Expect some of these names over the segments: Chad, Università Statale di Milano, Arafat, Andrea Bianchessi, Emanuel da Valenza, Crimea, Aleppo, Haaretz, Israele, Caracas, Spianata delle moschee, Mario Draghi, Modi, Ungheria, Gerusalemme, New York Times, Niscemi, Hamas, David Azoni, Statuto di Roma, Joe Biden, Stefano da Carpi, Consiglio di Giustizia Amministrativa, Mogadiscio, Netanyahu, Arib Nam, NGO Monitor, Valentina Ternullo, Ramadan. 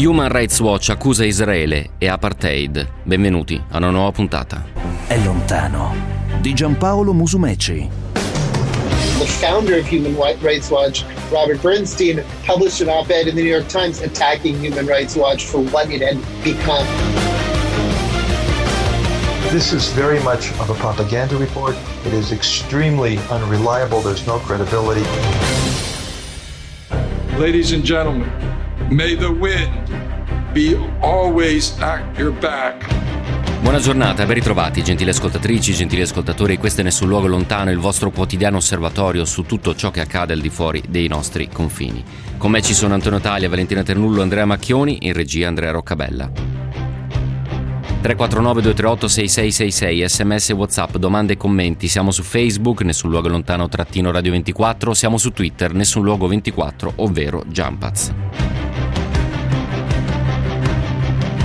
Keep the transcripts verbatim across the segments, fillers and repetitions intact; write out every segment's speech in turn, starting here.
Human Rights Watch accusa Israele e apartheid. Benvenuti a una nuova puntata. È lontano di Giampaolo Musumeci. The founder of Human Rights Watch, Robert Bernstein, published an op-ed in the New York Times attacking Human Rights Watch for what it had become. This is very much of a propaganda report. It is extremely unreliable. There's no credibility. Ladies and gentlemen, may the wind be always at your back. Buona giornata, ben ritrovati, gentili ascoltatrici, gentili ascoltatori. Questo è Nessun luogo lontano, il vostro quotidiano osservatorio su tutto ciò che accade al di fuori dei nostri confini. Con me ci sono Antonio Talia, Valentina Ternullo, Andrea Macchioni, in regia Andrea Roccabella. tre quattro nove due tre otto sei sei sei sei, sms, whatsapp, domande e commenti. Siamo su Facebook, Nessun luogo lontano trattino radio ventiquattro, siamo su Twitter, Nessun luogo ventiquattro, ovvero Giampaz.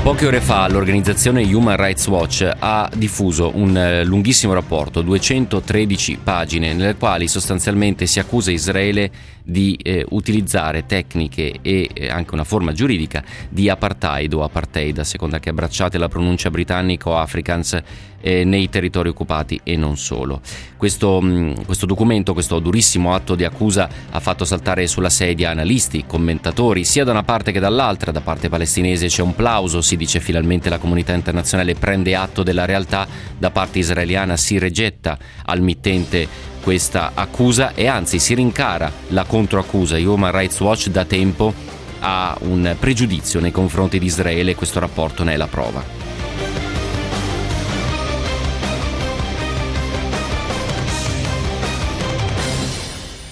Poche ore fa l'organizzazione Human Rights Watch ha diffuso un lunghissimo rapporto, duecentotredici pagine, nelle quali sostanzialmente si accusa Israele di eh, utilizzare tecniche e eh, anche una forma giuridica di apartheid o apartheid, a seconda che abbracciate la pronuncia britannica o Afrikaans, eh, nei territori occupati e non solo. Questo, mh, questo documento, questo durissimo atto di accusa ha fatto saltare sulla sedia analisti, commentatori, sia da una parte che dall'altra. Da parte palestinese c'è un plauso, si dice finalmente la comunità internazionale prende atto della realtà, da parte israeliana si rigetta al mittente questa accusa e anzi si rincara la controaccusa. Human Rights Watch da tempo ha un pregiudizio nei confronti di Israele e questo rapporto ne è la prova.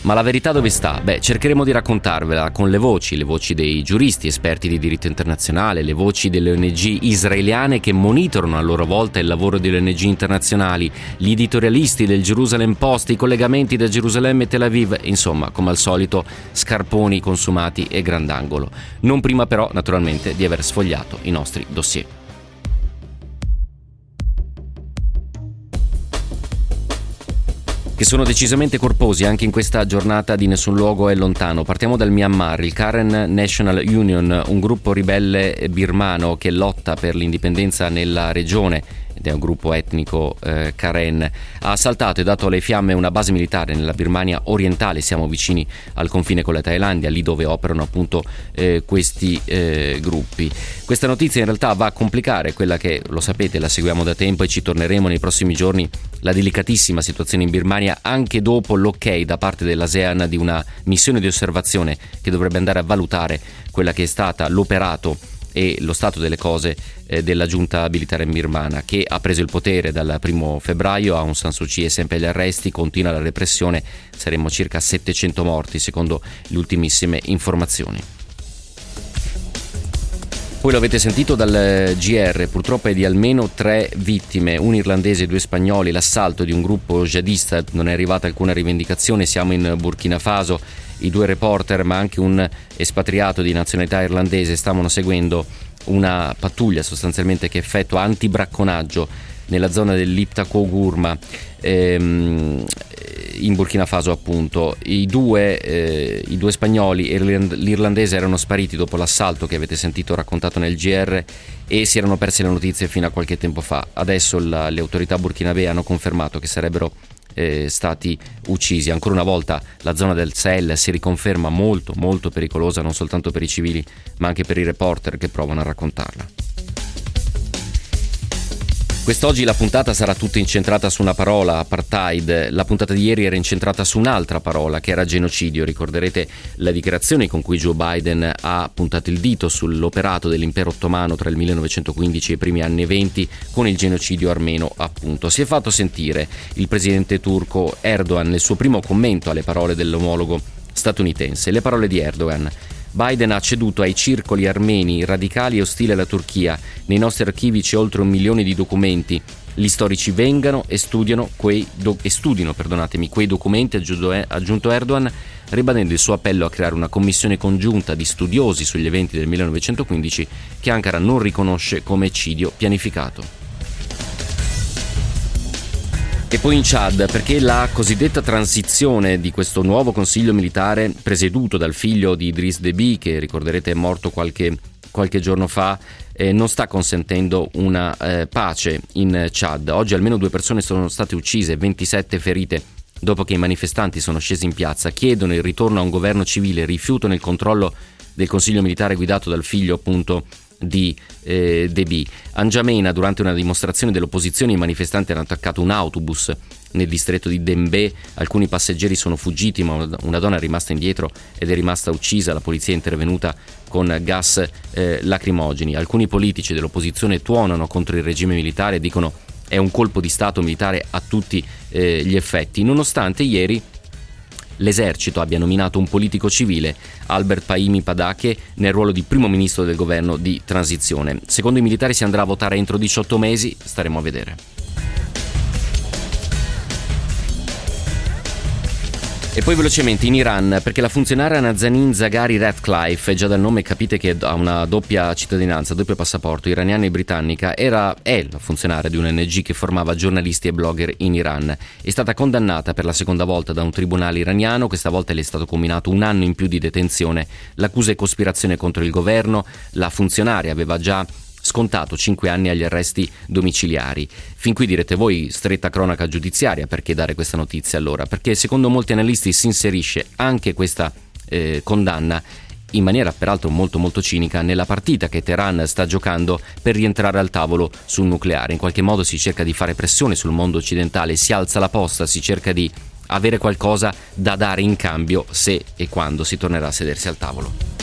Ma la verità dove sta? Beh, cercheremo di raccontarvela con le voci, le voci dei giuristi, esperti di diritto internazionale, le voci delle O N G israeliane che monitorano a loro volta il lavoro delle O N G internazionali, gli editorialisti del Jerusalem Post, i collegamenti da Gerusalemme e Tel Aviv, insomma, come al solito, scarponi consumati e grandangolo. Non prima però, naturalmente, di aver sfogliato i nostri dossier. Che sono decisamente corposi anche in questa giornata di Nessun luogo è lontano. Partiamo dal Myanmar, il Karen National Union, un gruppo ribelle birmano che lotta per l'indipendenza nella regione, ed è un gruppo etnico eh, Karen, ha assaltato e dato alle fiamme una base militare nella Birmania orientale, siamo vicini al confine con la Thailandia, lì dove operano appunto eh, questi eh, gruppi. Questa notizia in realtà va a complicare quella che, lo sapete, la seguiamo da tempo e ci torneremo nei prossimi giorni, la delicatissima situazione in Birmania, anche dopo l'ok da parte dell'ASEAN di una missione di osservazione che dovrebbe andare a valutare quella che è stata l'operato e lo stato delle cose eh, della giunta militare birmana, che ha preso il potere dal primo febbraio. Aung San Suu Kyi è sempre agli arresti, continua la repressione, saremmo circa settecento morti secondo le ultimissime informazioni. Poi lo avete sentito dal G R, purtroppo è di almeno tre vittime, un irlandese e due spagnoli, l'assalto di un gruppo jihadista, non è arrivata alcuna rivendicazione, siamo in Burkina Faso, i due reporter ma anche un espatriato di nazionalità irlandese stavano seguendo una pattuglia sostanzialmente che effettua antibracconaggio nella zona dell'Iptakogurma ehm, in Burkina Faso appunto. I due, eh, i due spagnoli e l'irlandese erano spariti dopo l'assalto che avete sentito raccontato nel G R e si erano perse le notizie fino a qualche tempo fa. Adesso la, le autorità burkinabee hanno confermato che sarebbero eh, stati uccisi. Ancora una volta la zona del Sahel si riconferma molto molto pericolosa, non soltanto per i civili ma anche per i reporter che provano a raccontarla. Quest'oggi la puntata sarà tutta incentrata su una parola, apartheid. La puntata di ieri era incentrata su un'altra parola che era genocidio. Ricorderete la dichiarazione con cui Joe Biden ha puntato il dito sull'operato dell'impero ottomano tra il millenovecentoquindici e i primi anni venti con il genocidio armeno appunto. Si è fatto sentire il presidente turco Erdogan nel suo primo commento alle parole dell'omologo statunitense. Le parole di Erdogan: Biden ha ceduto ai circoli armeni radicali e ostili alla Turchia. Nei nostri archivi c'è oltre un milione di documenti. Gli storici vengano e studiano quei do- e studino, perdonatemi, quei documenti, ha aggiunto Erdogan, ribadendo il suo appello a creare una commissione congiunta di studiosi sugli eventi del millenovecentoquindici che Ankara non riconosce come eccidio pianificato. E poi in Chad, perché la cosiddetta transizione di questo nuovo consiglio militare presieduto dal figlio di Idris Deby, che ricorderete è morto qualche qualche giorno fa eh, non sta consentendo una eh, pace in Chad. Oggi almeno due persone sono state uccise, ventisette ferite, dopo che i manifestanti sono scesi in piazza, chiedono il ritorno a un governo civile, rifiutano il controllo del consiglio militare guidato dal figlio appunto di eh, Deby. A N'Djamena, durante una dimostrazione dell'opposizione, i manifestanti hanno attaccato un autobus nel distretto di Dembe, alcuni passeggeri sono fuggiti ma una donna è rimasta indietro ed è rimasta uccisa, la polizia è intervenuta con gas eh, lacrimogeni. Alcuni politici dell'opposizione tuonano contro il regime militare e dicono è un colpo di stato militare a tutti eh, gli effetti, nonostante ieri l'esercito abbia nominato un politico civile, Albert Paimi Padake, nel ruolo di primo ministro del governo di transizione. Secondo i militari si andrà a votare entro diciotto mesi, staremo a vedere. E poi velocemente in Iran, perché la funzionaria Nazanin Zaghari Ratcliffe, già dal nome capite che ha una doppia cittadinanza, doppio passaporto, iraniana e britannica, era, è la funzionaria di un'ONG che formava giornalisti e blogger in Iran. È stata condannata per la seconda volta da un tribunale iraniano, questa volta le è stato comminato un anno in più di detenzione. L'accusa è cospirazione contro il governo, la funzionaria aveva già scontato cinque anni agli arresti domiciliari. Fin qui direte voi, stretta cronaca giudiziaria, perché dare questa notizia allora? Perché secondo molti analisti si inserisce anche questa eh, condanna, in maniera peraltro molto molto cinica, nella partita che Teheran sta giocando per rientrare al tavolo sul nucleare. In qualche modo si cerca di fare pressione sul mondo occidentale, si alza la posta, si cerca di avere qualcosa da dare in cambio se e quando si tornerà a sedersi al tavolo.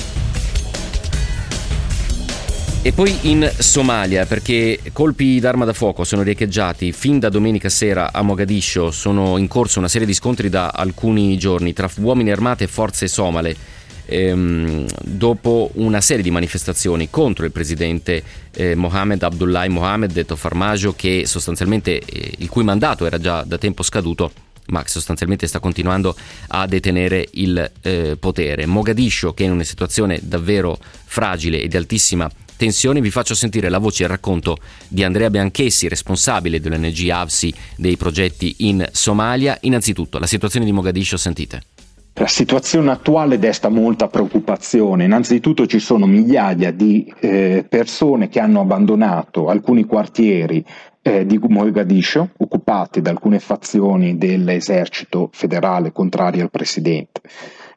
E poi in Somalia, perché colpi d'arma da fuoco sono riecheggiati fin da domenica sera a Mogadiscio, sono in corso una serie di scontri da alcuni giorni tra uomini armati e forze somale, ehm, dopo una serie di manifestazioni contro il presidente eh, Mohamed Abdullahi Mohamed, detto Farmajo, che sostanzialmente eh, il cui mandato era già da tempo scaduto, ma che sostanzialmente sta continuando a detenere il eh, potere. Mogadiscio, che è in una situazione davvero fragile e di altissima tensione, vi faccio sentire la voce e il racconto di Andrea Bianchessi, responsabile dell'ONG AVSI dei progetti in Somalia. Innanzitutto la situazione di Mogadiscio, sentite. La situazione attuale desta molta preoccupazione. Innanzitutto ci sono migliaia di eh, persone che hanno abbandonato alcuni quartieri eh, di Mogadiscio, occupati da alcune fazioni dell'esercito federale contrarie al presidente.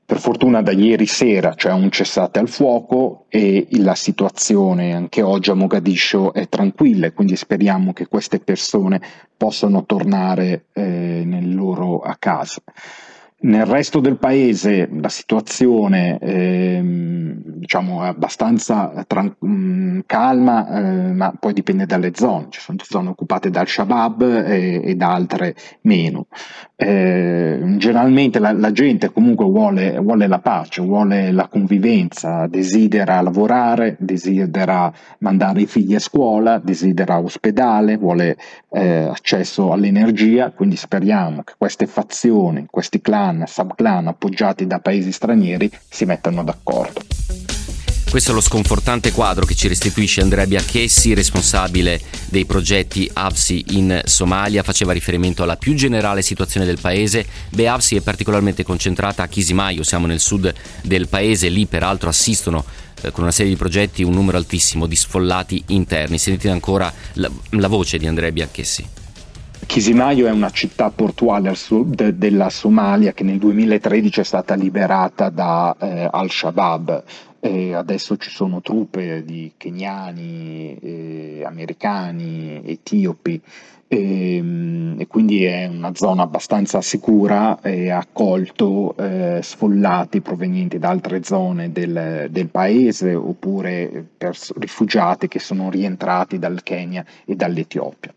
Per fortuna da ieri sera c'è un cessate al fuoco e la situazione anche oggi a Mogadiscio è tranquilla, e quindi speriamo che queste persone possano tornare eh, nel loro a casa. Nel resto del paese la situazione eh, diciamo, è abbastanza tran- mh, calma, eh, ma poi dipende dalle zone. Ci sono zone occupate dal Shabaab e, e da altre meno. Eh, generalmente la, la gente comunque vuole, vuole la pace, vuole la convivenza, desidera lavorare, desidera mandare i figli a scuola, desidera ospedale, vuole eh, accesso all'energia, quindi speriamo che queste fazioni, questi clan, subclan appoggiati da paesi stranieri si mettono d'accordo. Questo è lo sconfortante quadro che ci restituisce Andrea Bianchessi, responsabile dei progetti AVSI in Somalia. Faceva riferimento alla più generale situazione del paese. Beh, AVSI è particolarmente concentrata a Chisimaio, siamo nel sud del paese, lì peraltro assistono eh, con una serie di progetti un numero altissimo di sfollati interni. Sentite ancora la, la voce di Andrea Bianchessi. Chisimaio è una città portuale al sud della Somalia che nel duemilatredici è stata liberata da eh, Al-Shabaab. Eh, adesso ci sono truppe di keniani, eh, americani, etiopi, eh, e quindi è una zona abbastanza sicura e ha accolto eh, sfollati provenienti da altre zone del, del paese, oppure pers- rifugiati che sono rientrati dal Kenya e dall'Etiopia.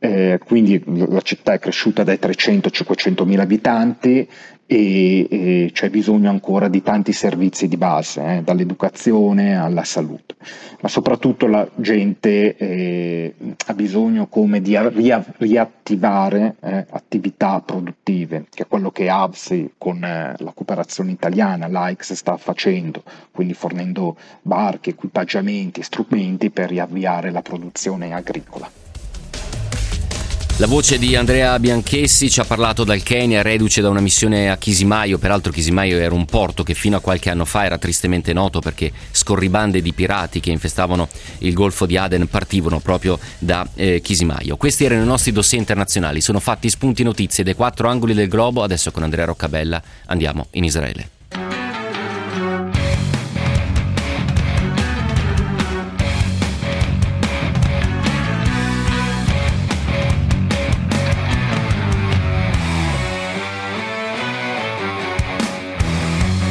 Eh, quindi la città è cresciuta dai trecento a cinquecento mila abitanti e, e c'è bisogno ancora di tanti servizi di base, eh, dall'educazione alla salute, ma soprattutto la gente eh, ha bisogno come di riav- riattivare eh, attività produttive, che è quello che AVSI con eh, la cooperazione italiana, l'AICS, sta facendo, quindi fornendo barche, equipaggiamenti, strumenti per riavviare la produzione agricola. La voce di Andrea Bianchessi ci ha parlato dal Kenya, reduce da una missione a Chisimaio. Peraltro Chisimaio era un porto che fino a qualche anno fa era tristemente noto perché scorribande di pirati che infestavano il Golfo di Aden partivano proprio da eh, Chisimaio. Questi erano i nostri dossier internazionali, sono fatti spunti notizie dai quattro angoli del globo. Adesso con Andrea Roccabella andiamo in Israele.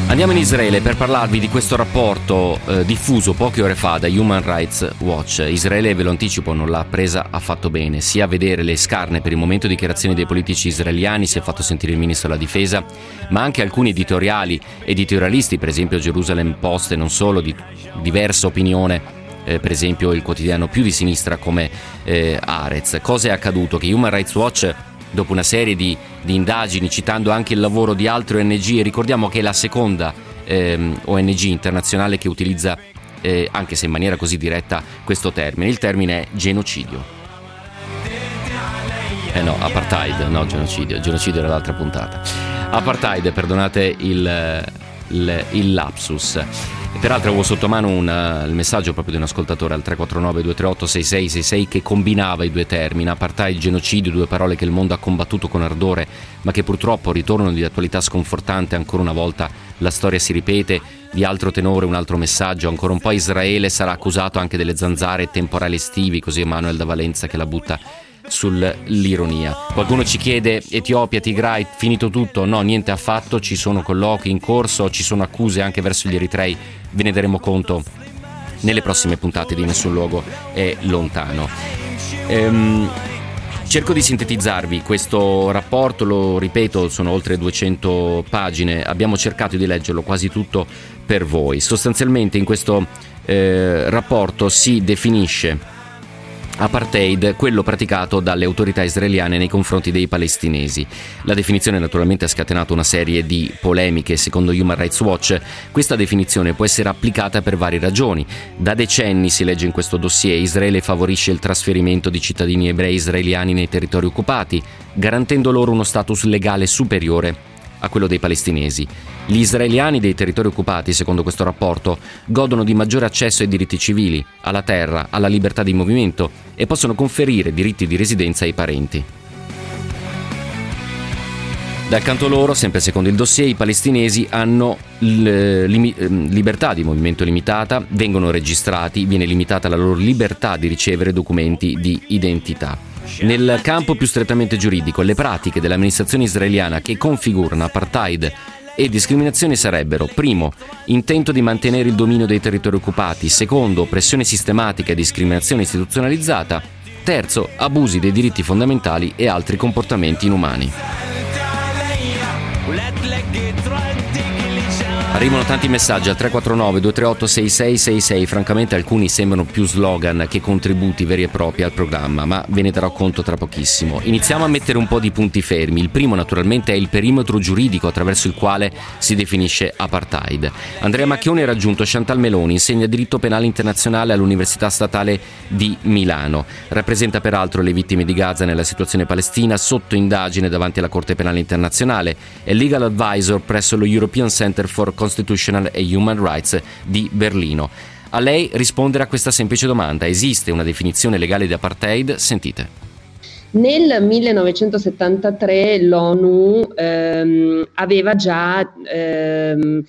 Andiamo in Israele per parlarvi di questo rapporto eh, diffuso poche ore fa da Human Rights Watch. Israele, ve lo anticipo, non l'ha presa affatto bene, sia a vedere le scarne per il momento dichiarazioni dei politici israeliani, si è fatto sentire il ministro della difesa, ma anche alcuni editoriali, editorialisti, per esempio Jerusalem Post e non solo, di diversa opinione. Eh, per esempio il quotidiano più di sinistra come eh, Haaretz. Cosa è accaduto? Che Human Rights Watch, dopo una serie di, di indagini, citando anche il lavoro di altre O N G, e ricordiamo che è la seconda ehm, O N G internazionale che utilizza, eh, anche se in maniera così diretta, questo termine. Il termine è genocidio. Eh no, apartheid, no genocidio, genocidio era l'altra puntata. Apartheid, perdonate il, il, il lapsus. Peraltro avevo sotto mano una, il messaggio proprio di un ascoltatore al tre quattro nove due tre otto sei sei sei sei che combinava i due termini, apartheid e genocidio, due parole che il mondo ha combattuto con ardore ma che purtroppo ritornano di attualità sconfortante. Ancora una volta la storia si ripete. Di altro tenore un altro messaggio: ancora un po' Israele sarà accusato anche delle zanzare e temporali estivi, così Emanuel da Valenza che la butta sull'ironia. Qualcuno ci chiede: Etiopia, Tigray, finito tutto? No, niente affatto, ci sono colloqui in corso, ci sono accuse anche verso gli eritrei, ve ne daremo conto nelle prossime puntate di Nessun luogo è lontano. Ehm, cerco di sintetizzarvi questo rapporto, lo ripeto, sono oltre duecento pagine, abbiamo cercato di leggerlo quasi tutto per voi. Sostanzialmente in questo eh, rapporto si definisce apartheid quello praticato dalle autorità israeliane nei confronti dei palestinesi. La definizione naturalmente ha scatenato una serie di polemiche. Secondo Human Rights Watch questa definizione può essere applicata per varie ragioni. Da decenni, si legge in questo dossier, Israele favorisce il trasferimento di cittadini ebrei israeliani nei territori occupati, garantendo loro uno status legale superiore a quello dei palestinesi. Gli israeliani dei territori occupati, secondo questo rapporto, godono di maggiore accesso ai diritti civili, alla terra, alla libertà di movimento e possono conferire diritti di residenza ai parenti. Dal canto loro, sempre secondo il dossier, i palestinesi hanno libertà di movimento limitata, vengono registrati, viene limitata la loro libertà di ricevere documenti di identità. Nel campo più strettamente giuridico, le pratiche dell'amministrazione israeliana che configurano apartheid e discriminazione sarebbero: primo, intento di mantenere il dominio dei territori occupati; secondo, oppressione sistematica e discriminazione istituzionalizzata; terzo, abusi dei diritti fondamentali e altri comportamenti inumani. Arrivano tanti messaggi al tre quattro nove due tre otto sei sei sei sei, francamente alcuni sembrano più slogan che contributi veri e propri al programma, ma ve ne darò conto tra pochissimo. Iniziamo a mettere un po' di punti fermi. Il primo naturalmente è il perimetro giuridico attraverso il quale si definisce apartheid. Andrea Macchioni ha raggiunto Chantal Meloni, insegna diritto penale internazionale all'Università Statale di Milano. Rappresenta peraltro le vittime di Gaza nella situazione palestina, sotto indagine davanti alla Corte Penale Internazionale. È legal advisor presso lo European Center for Constitutional e Human Rights di Berlino. A lei rispondere a questa semplice domanda: esiste una definizione legale di apartheid? Sentite. Nel millenovecentosettantatré l'ONU ehm, aveva già ehm,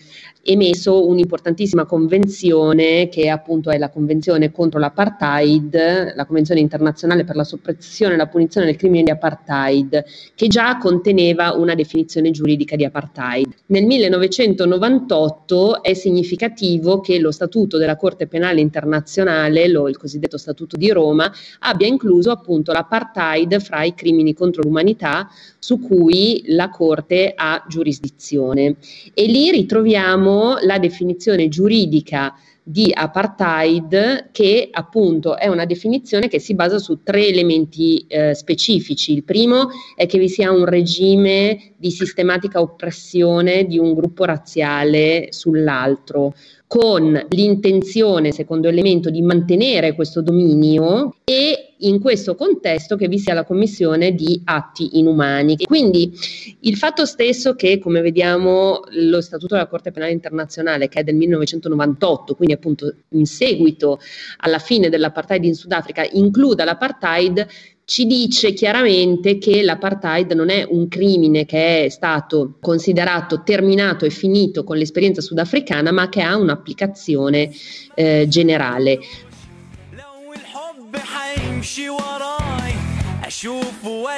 emesso un'importantissima convenzione, che appunto è la Convenzione contro l'apartheid, la Convenzione internazionale per la soppressione e la punizione del crimine di apartheid, che già conteneva una definizione giuridica di apartheid. Nel millenovecentonovantotto è significativo che lo Statuto della Corte Penale Internazionale, lo, il cosiddetto Statuto di Roma, abbia incluso appunto l'apartheid fra i crimini contro l'umanità su cui la Corte ha giurisdizione. E lì ritroviamo la definizione giuridica di apartheid, che appunto è una definizione che si basa su tre elementi eh, specifici. Il primo è che vi sia un regime di sistematica oppressione di un gruppo razziale sull'altro, con l'intenzione, secondo elemento, di mantenere questo dominio e in questo contesto che vi sia la commissione di atti inumani. Quindi il fatto stesso che, come vediamo, lo Statuto della Corte Penale Internazionale, che è del millenovecentonovantotto, quindi appunto in seguito alla fine dell'apartheid in Sudafrica, includa l'apartheid, ci dice chiaramente che l'apartheid non è un crimine che è stato considerato terminato e finito con l'esperienza sudafricana, ma che ha un'applicazione eh, generale.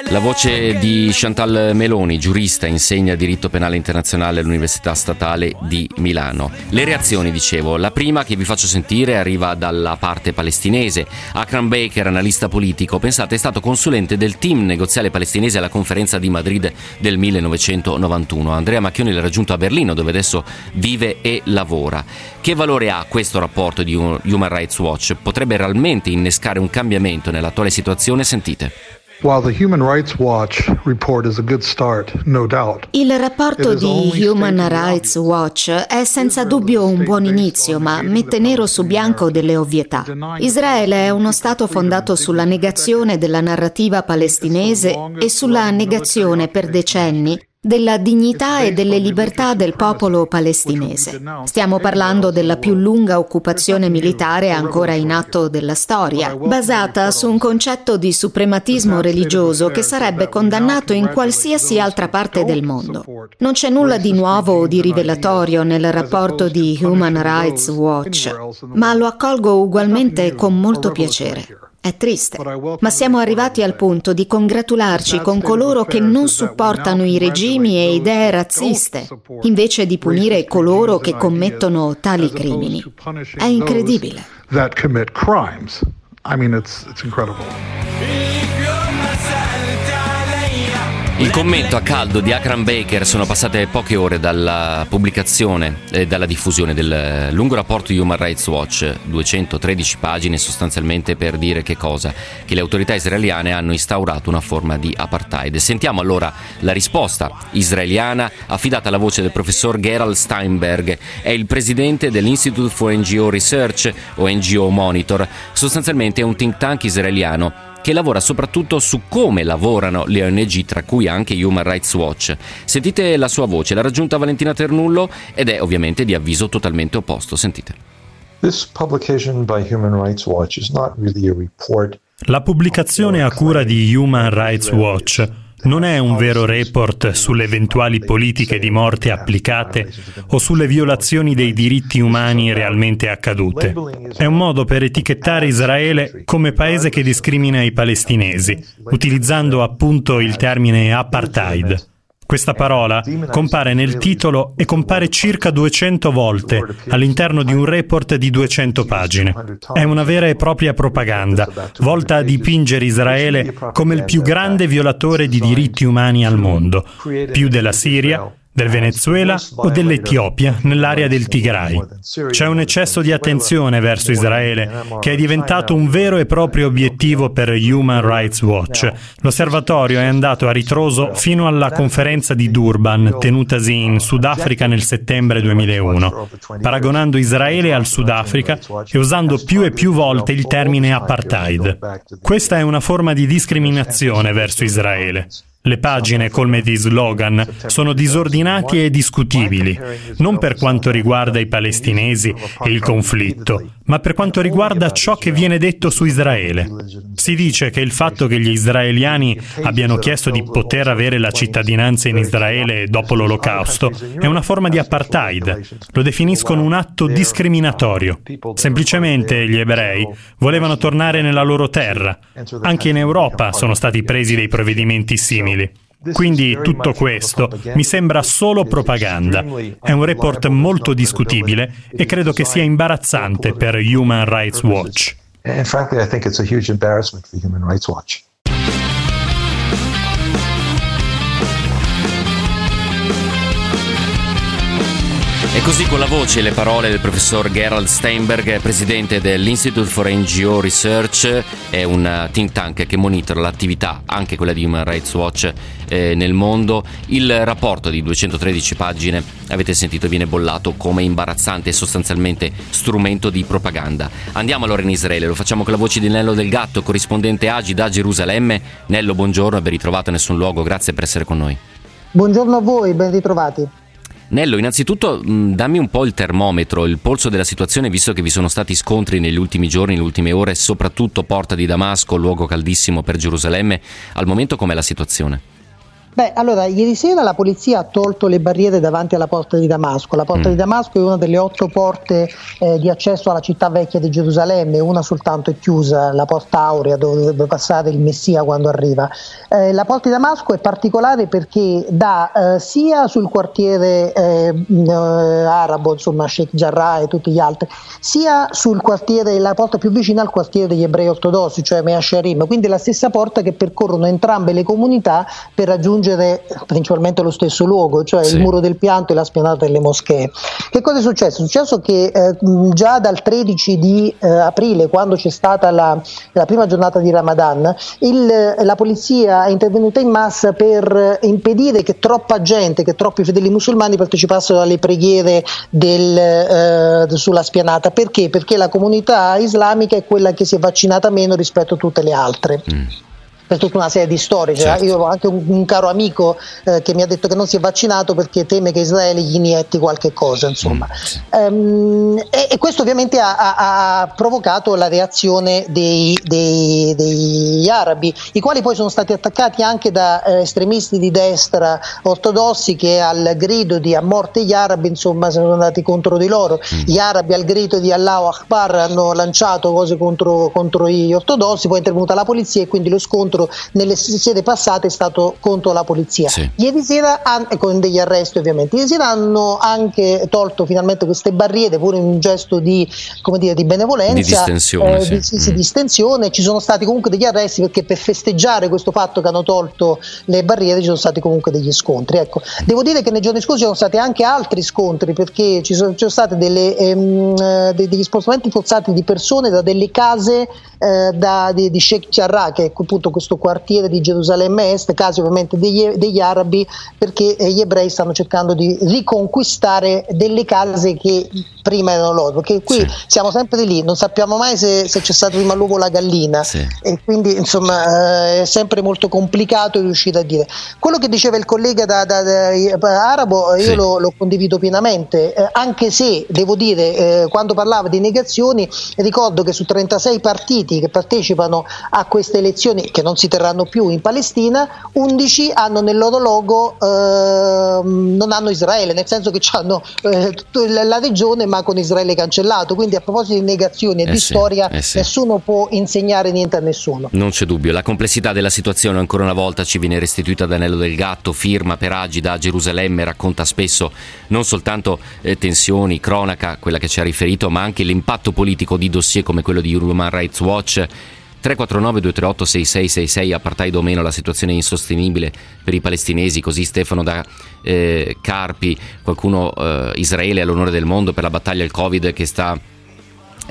La voce di Chantal Meloni, giurista, insegna diritto penale internazionale all'Università Statale di Milano. Le reazioni, dicevo, la prima che vi faccio sentire arriva dalla parte palestinese. Akram Baker, analista politico, pensate, è stato consulente del team negoziale palestinese alla conferenza di Madrid del millenovecentonovantuno. Andrea Macchioni l'ha raggiunto a Berlino, dove adesso vive e lavora. Che valore ha questo rapporto di Human Rights Watch? Potrebbe realmente innescare un cambiamento nell'attuale situazione? Sentite. Il rapporto di Human Rights Watch è senza dubbio un buon inizio, ma mette nero su bianco delle ovvietà. Israele è uno Stato fondato sulla negazione della narrativa palestinese e sulla negazione per decenni della dignità e delle libertà del popolo palestinese. Stiamo parlando della più lunga occupazione militare ancora in atto della storia, basata su un concetto di suprematismo religioso che sarebbe condannato in qualsiasi altra parte del mondo. Non c'è nulla di nuovo o di rivelatorio nel rapporto di Human Rights Watch, ma lo accolgo ugualmente con molto piacere. È triste, ma siamo arrivati al punto di congratularci con coloro che non supportano i regimi e idee razziste, invece di punire coloro che commettono tali crimini. È incredibile. Il commento a caldo di Akram Baker. Sono passate poche ore dalla pubblicazione e dalla diffusione del lungo rapporto di Human Rights Watch, duecentotredici pagine sostanzialmente, per dire che cosa? Che le autorità israeliane hanno instaurato una forma di apartheid. Sentiamo allora la risposta israeliana, affidata alla voce del professor Gerald Steinberg, è il presidente dell'Institute for N G O Research o N G O Monitor, sostanzialmente è un think tank israeliano che lavora soprattutto su come lavorano le O N G, tra cui anche Human Rights Watch. Sentite la sua voce, l'ha raggiunta Valentina Ternullo ed è ovviamente di avviso totalmente opposto. Sentite. This publication by Human Rights Watch is not really a report. La pubblicazione a cura di Human Rights Watch non è un vero report sulle eventuali politiche di morte applicate o sulle violazioni dei diritti umani realmente accadute. È un modo per etichettare Israele come paese che discrimina i palestinesi, utilizzando appunto il termine apartheid. Questa parola compare nel titolo e compare circa duecento volte all'interno di un report di duecento pagine. È una vera e propria propaganda, volta a dipingere Israele come il più grande violatore di diritti umani al mondo, più della Siria, del Venezuela o dell'Etiopia nell'area del Tigray. C'è un eccesso di attenzione verso Israele che è diventato un vero e proprio obiettivo per Human Rights Watch. L'osservatorio è andato a ritroso fino alla conferenza di Durban tenutasi in Sudafrica nel settembre duemilauno, paragonando Israele al Sudafrica e usando più e più volte il termine apartheid. Questa è una forma di discriminazione verso Israele. Le pagine colme di slogan sono disordinati e discutibili, non per quanto riguarda i palestinesi e il conflitto, ma per quanto riguarda ciò che viene detto su Israele. Si dice che il fatto che gli israeliani abbiano chiesto di poter avere la cittadinanza in Israele dopo l'Olocausto è una forma di apartheid. Lo definiscono un atto discriminatorio. Semplicemente gli ebrei volevano tornare nella loro terra. Anche in Europa sono stati presi dei provvedimenti simili. Quindi tutto questo mi sembra solo propaganda. È un report molto discutibile e credo che sia imbarazzante per Human Rights Watch. E così, con la voce e le parole del professor Gerald Steinberg, presidente dell'Institute for N G O Research, è un think tank che monitora l'attività, anche quella di Human Rights Watch, eh, nel mondo. Il rapporto di duecentotredici pagine, avete sentito, viene bollato come imbarazzante e sostanzialmente strumento di propaganda. Andiamo allora in Israele, lo facciamo con la voce di Nello del Gatto, corrispondente A G I da Gerusalemme. Nello, buongiorno e ben ritrovato a Nessun Luogo, grazie per essere con noi. Buongiorno a voi, ben ritrovati. Nello, innanzitutto dammi un po' il termometro, il polso della situazione, visto che vi sono stati scontri negli ultimi giorni, nelle ultime ore, soprattutto Porta di Damasco, luogo caldissimo per Gerusalemme. Al momento com'è la situazione? Beh, allora, ieri sera la polizia ha tolto le barriere davanti alla Porta di Damasco. La Porta mm. di Damasco è una delle otto porte eh, di accesso alla città vecchia di Gerusalemme, una soltanto è chiusa, la Porta Aurea, dove dovrebbe passare il Messia quando arriva. Eh, la Porta di Damasco è particolare perché dà eh, sia sul quartiere eh, eh, arabo, insomma, Sheikh Jarrah e tutti gli altri, sia sul quartiere, la porta più vicina al quartiere degli ebrei ortodossi, cioè Measharim, quindi la stessa porta che percorrono entrambe le comunità per raggiungere principalmente lo stesso luogo, cioè sì. il muro del pianto e la spianata delle moschee. Che cosa è successo? È successo che eh, già dal tredici di eh, aprile, quando c'è stata la, la prima giornata di Ramadan, il, la polizia è intervenuta in massa per impedire che troppa gente, che troppi fedeli musulmani partecipassero alle preghiere del, eh, sulla spianata. Perché? Perché la comunità islamica è quella che si è vaccinata meno rispetto a tutte le altre. Mm. Per tutta una serie di storie, certo. Io ho anche un, un caro amico eh, che mi ha detto che non si è vaccinato perché teme che Israele gli inietti qualche cosa, insomma. Mm. Um, e, e questo ovviamente ha, ha, ha provocato la reazione dei, dei, degli arabi, i quali poi sono stati attaccati anche da eh, estremisti di destra ortodossi che al grido di "a morte gli arabi", insomma, sono andati contro di loro. Mm. Gli arabi al grido di "Allahu Akbar" hanno lanciato cose contro, contro gli ortodossi, poi è intervenuta la polizia e quindi lo scontro nelle sede passate è stato contro la polizia. Sì. Ieri sera, con degli arresti ovviamente, ieri sera hanno anche tolto finalmente queste barriere, pure in un gesto di, come dire, di benevolenza, di distensione, eh, sì. Di, sì, mm. distensione. Ci sono stati comunque degli arresti, perché per festeggiare questo fatto che hanno tolto le barriere ci sono stati comunque degli scontri, ecco. mm. Devo dire che nei giorni scorsi ci sono stati anche altri scontri, perché ci sono, ci sono stati delle, ehm, degli spostamenti forzati di persone da delle case eh, da, di, di Sheikh Jarrah, che è appunto questo quartiere di Gerusalemme Est, casi ovviamente degli, degli arabi, perché gli ebrei stanno cercando di riconquistare delle case che prima erano loro, perché qui sì. siamo sempre lì, non sappiamo mai se, se c'è stato prima l'uovo la gallina, sì. e quindi insomma è sempre molto complicato riuscire a dire. Quello che diceva il collega da, da, da arabo io sì. lo, lo condivido pienamente, eh, anche se devo dire, eh, quando parlava di negazioni, ricordo che su trentasei partiti che partecipano a queste elezioni, che non si terranno più in Palestina, undici hanno nel loro logo eh, non hanno Israele, nel senso che hanno eh, la regione ma con Israele cancellato. Quindi, a proposito di negazioni e eh di sì, storia, eh sì. nessuno può insegnare niente a nessuno. Non c'è dubbio, la complessità della situazione ancora una volta ci viene restituita da Nello del Gatto, firma per A G I da Gerusalemme, racconta spesso non soltanto eh, tensioni, cronaca, quella che ci ha riferito, ma anche l'impatto politico di dossier come quello di Human Rights Watch. tre quattro nove due tre otto sei sei sei sei, apartheid o meno, la situazione è insostenibile per i palestinesi, così Stefano da eh, Carpi. Qualcuno, eh, Israele all'onore del mondo per la battaglia al Covid che sta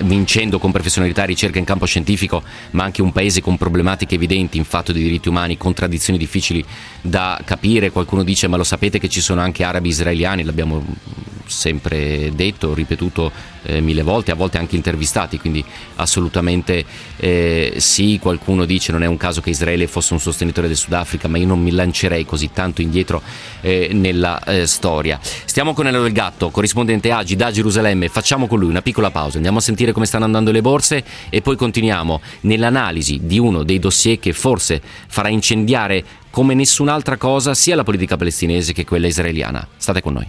vincendo con professionalità e ricerca in campo scientifico, ma anche un paese con problematiche evidenti in fatto di diritti umani, contraddizioni difficili da capire. Qualcuno dice: ma lo sapete che ci sono anche arabi israeliani? L'abbiamo sempre detto, ripetuto eh, mille volte, a volte anche intervistati, quindi assolutamente eh, sì. Qualcuno dice: non è un caso che Israele fosse un sostenitore del Sudafrica, ma io non mi lancerei così tanto indietro eh, nella eh, storia. Stiamo con Nello del Gatto, corrispondente A G I da Gerusalemme, facciamo con lui una piccola pausa, andiamo a sentire come stanno andando le borse e poi continuiamo nell'analisi di uno dei dossier che forse farà incendiare come nessun'altra cosa sia la politica palestinese che quella israeliana. State con noi.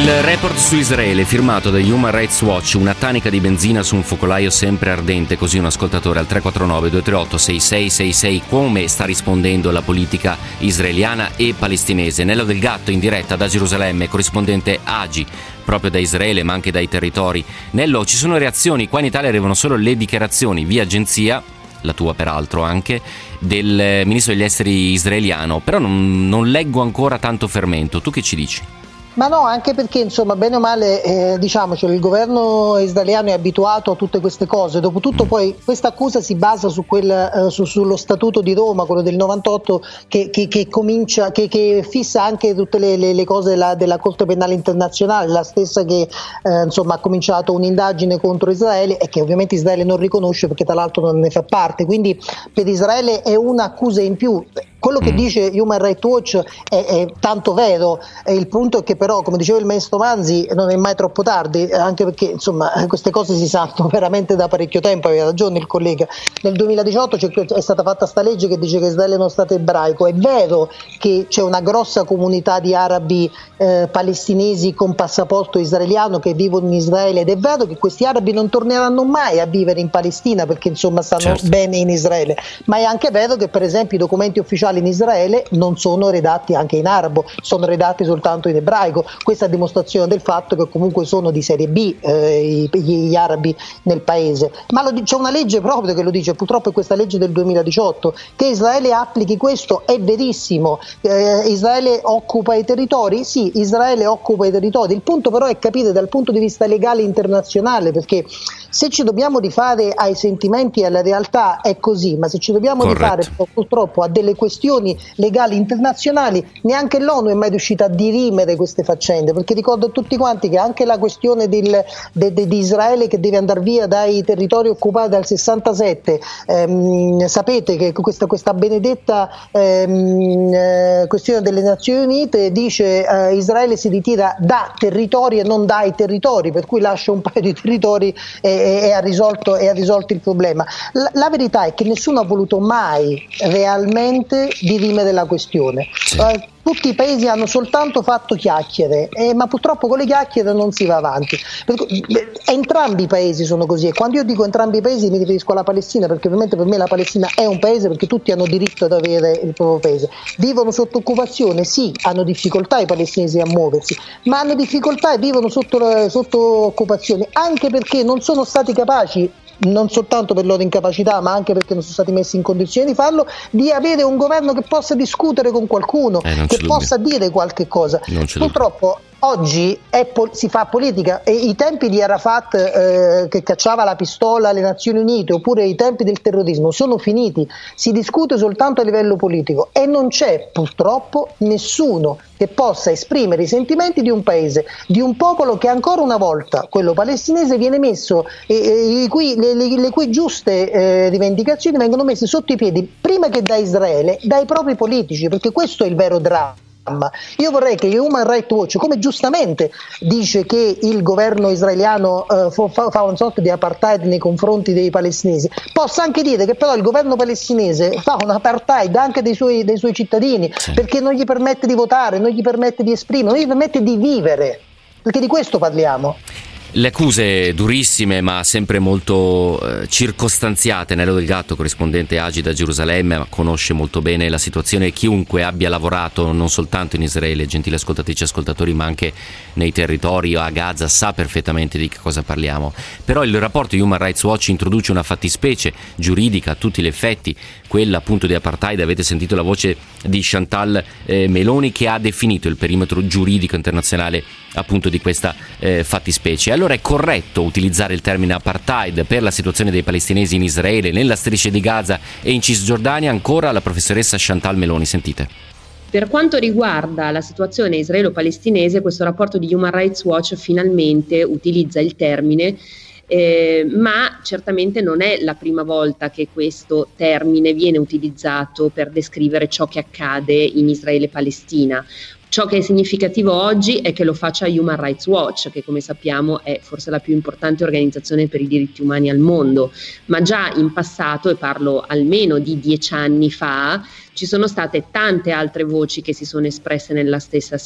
Il report su Israele firmato da Human Rights Watch, una tanica di benzina su un focolaio sempre ardente, così un ascoltatore al tre quattro nove due tre otto sei sei sei sei, come sta rispondendo la politica israeliana e palestinese. Nello del Gatto in diretta da Gerusalemme, corrispondente A G I, proprio da Israele ma anche dai territori. Nello, ci sono reazioni, qua in Italia arrivano solo le dichiarazioni via agenzia, la tua peraltro anche, del ministro degli esteri israeliano, però non, non leggo ancora tanto fermento, tu che ci dici? Ma no, anche perché insomma bene o male eh, diciamoci, il governo israeliano è abituato a tutte queste cose. Dopotutto poi questa accusa si basa su quel, eh, su, sullo Statuto di Roma, quello del novantotto, che, che, che comincia, che, che fissa anche tutte le, le, le cose della, della Corte Penale Internazionale, la stessa che eh, insomma ha cominciato un'indagine contro Israele e che ovviamente Israele non riconosce perché tra l'altro non ne fa parte. Quindi per Israele è un'accusa in più. Quello che dice Human Rights Watch è, è tanto vero, e il punto è che però, come diceva il maestro Manzi, non è mai troppo tardi, anche perché insomma queste cose si sanno veramente da parecchio tempo, aveva ragione il collega. Nel duemiladiciotto è stata fatta sta legge che dice che Israele è uno stato ebraico, è vero che c'è una grossa comunità di arabi eh, palestinesi con passaporto israeliano che vivono in Israele, ed è vero che questi arabi non torneranno mai a vivere in Palestina perché insomma stanno certo. bene in Israele, ma è anche vero che per esempio i documenti ufficiali in Israele non sono redatti anche in arabo, sono redatti soltanto in ebraico. Questa è dimostrazione del fatto che comunque sono di serie B eh, gli, gli arabi nel paese. Ma lo, c'è una legge proprio che lo dice, purtroppo è questa legge del duemiladiciotto, che Israele applichi questo, è verissimo. Eh, Israele occupa i territori? Sì, Israele occupa i territori. Il punto però è capire dal punto di vista legale internazionale, perché se ci dobbiamo rifare ai sentimenti e alla realtà è così, ma se ci dobbiamo Corretto. rifare purtroppo a delle questioni questioni legali internazionali, neanche l'ONU è mai riuscita a dirimere queste faccende, perché ricordo a tutti quanti che anche la questione del, de, de, di Israele che deve andare via dai territori occupati dal sessantasette, ehm, sapete che questa, questa benedetta ehm, eh, questione delle Nazioni Unite dice eh, Israele si ritira da territori e non dai territori, per cui lascia un paio di territori e, e, e, ha, risolto, e ha risolto il problema. La, la verità è che nessuno ha voluto mai realmente dirimere la questione. Uh, tutti i paesi hanno soltanto fatto chiacchiere, eh, ma purtroppo con le chiacchiere non si va avanti. Perché, beh, entrambi i paesi sono così, e quando io dico entrambi i paesi mi riferisco alla Palestina, perché ovviamente per me la Palestina è un paese, perché tutti hanno diritto ad avere il proprio paese. Vivono sotto occupazione, sì, hanno difficoltà i palestinesi a muoversi, ma hanno difficoltà e vivono sotto, sotto occupazione anche perché non sono stati capaci, non soltanto per loro incapacità ma anche perché non sono stati messi in condizione di farlo, di avere un governo che possa discutere con qualcuno, eh, che possa dubbio. dire qualche cosa. Purtroppo oggi è pol- si fa politica, e i tempi di Arafat eh, che cacciava la pistola alle Nazioni Unite, oppure i tempi del terrorismo, sono finiti, si discute soltanto a livello politico e non c'è purtroppo nessuno che possa esprimere i sentimenti di un paese, di un popolo che ancora una volta, quello palestinese, viene messo, eh, eh, i cui, le, le, le cui giuste eh, rivendicazioni vengono messe sotto i piedi prima che da Israele, dai propri politici, perché questo è il vero dramma. Io vorrei che Human Rights Watch, come giustamente dice che il governo israeliano eh, fa, fa un sorta di apartheid nei confronti dei palestinesi, possa anche dire che però il governo palestinese fa un apartheid anche dei suoi, dei suoi cittadini, sì. perché non gli permette di votare, non gli permette di esprimere, non gli permette di vivere, perché di questo parliamo. Le accuse durissime ma sempre molto eh, circostanziate. Nello del Gatto, corrispondente A G I da Gerusalemme, ma conosce molto bene la situazione, chiunque abbia lavorato non soltanto in Israele, gentili ascoltatrici e ascoltatori, ma anche nei territori a Gaza, sa perfettamente di che cosa parliamo. Però il rapporto Human Rights Watch introduce una fattispecie giuridica a tutti gli effetti, quella appunto di apartheid. Avete sentito la voce di Chantal eh, Meloni, che ha definito il perimetro giuridico internazionale appunto di questa eh, fattispecie. Allora è corretto utilizzare il termine apartheid per la situazione dei palestinesi in Israele, nella striscia di Gaza e in Cisgiordania? Ancora la professoressa Chantal Meloni, sentite. Per quanto riguarda la situazione israelo-palestinese, questo rapporto di Human Rights Watch finalmente utilizza il termine, eh, ma certamente non è la prima volta che questo termine viene utilizzato per descrivere ciò che accade in Israele e Palestina. Ciò che è significativo oggi è che lo faccia Human Rights Watch, che come sappiamo è forse la più importante organizzazione per i diritti umani al mondo, ma già in passato, e parlo almeno di dieci anni fa, ci sono state tante altre voci che si sono espresse nella stessa,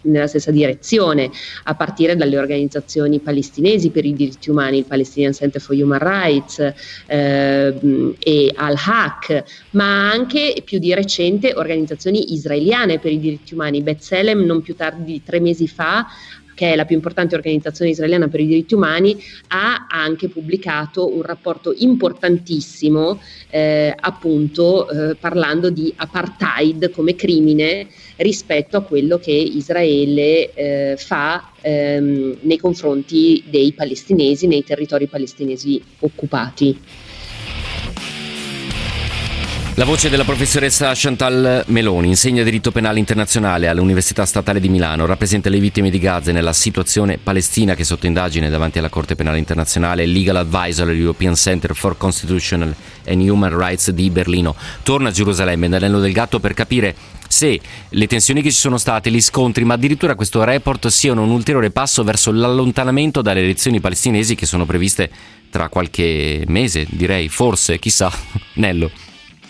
nella stessa direzione, a partire dalle organizzazioni palestinesi per i diritti umani, il Palestinian Center for Human Rights eh, e Al-Haq, ma anche più di recente organizzazioni israeliane per i diritti umani, B'Tselem non più tardi di tre mesi fa, che è la più importante organizzazione israeliana per i diritti umani, ha anche pubblicato un rapporto importantissimo eh, appunto eh, parlando di apartheid come crimine rispetto a quello che Israele eh, fa ehm, nei confronti dei palestinesi, nei territori palestinesi occupati. La voce della professoressa Chantal Meloni, insegna diritto penale internazionale all'Università Statale di Milano, rappresenta le vittime di Gaza nella situazione palestina che è sotto indagine davanti alla Corte Penale Internazionale, legal advisor all'European Center for Constitutional and Human Rights di Berlino. Torna a Gerusalemme, Nello del Gatto, per capire se le tensioni che ci sono state, gli scontri, ma addirittura questo report, siano un ulteriore passo verso l'allontanamento dalle elezioni palestinesi che sono previste tra qualche mese, direi, forse, chissà. Nello.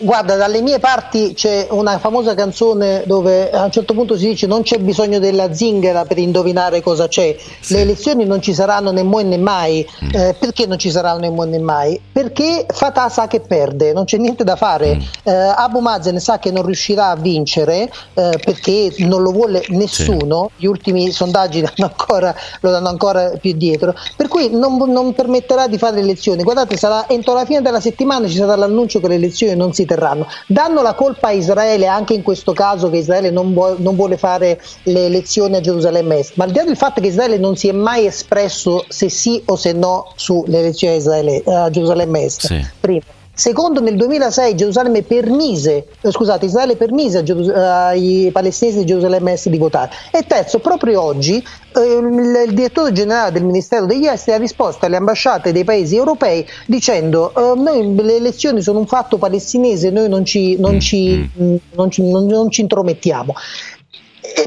Guarda, dalle mie parti c'è una famosa canzone dove a un certo punto si dice non c'è bisogno della zingara per indovinare cosa c'è. Sì. Le elezioni non ci saranno né mo' né mai. Mm. Eh, perché non ci saranno né mo' né mai? Perché Fatah sa che perde, non c'è niente da fare. Mm. Eh, Abu Mazen sa che non riuscirà a vincere eh, perché non lo vuole nessuno. Sì. Gli ultimi sondaggi danno ancora, lo danno ancora più dietro. Per cui non, non permetterà di fare le elezioni. Guardate, sarà entro la fine della settimana ci sarà l'annuncio che le elezioni non si terranno. Danno la colpa a Israele anche in questo caso, che Israele non, vuo- non vuole fare le elezioni a Gerusalemme Est, ma al di là del fatto che Israele non si è mai espresso se sì o se no sulle elezioni a, Israele- a Gerusalemme Est. Sì. Prima. Secondo, nel duemilasei Gerusalemme permise, eh, scusate, Israele permise a Gerus- ai palestinesi di Gerusalemme Est di votare. E terzo, proprio oggi eh, il, il direttore generale del Ministero degli Esteri ha risposto alle ambasciate dei paesi europei dicendo eh, noi le elezioni sono un fatto palestinese, noi non ci, non ci, mm-hmm. non ci, non, non ci intromettiamo.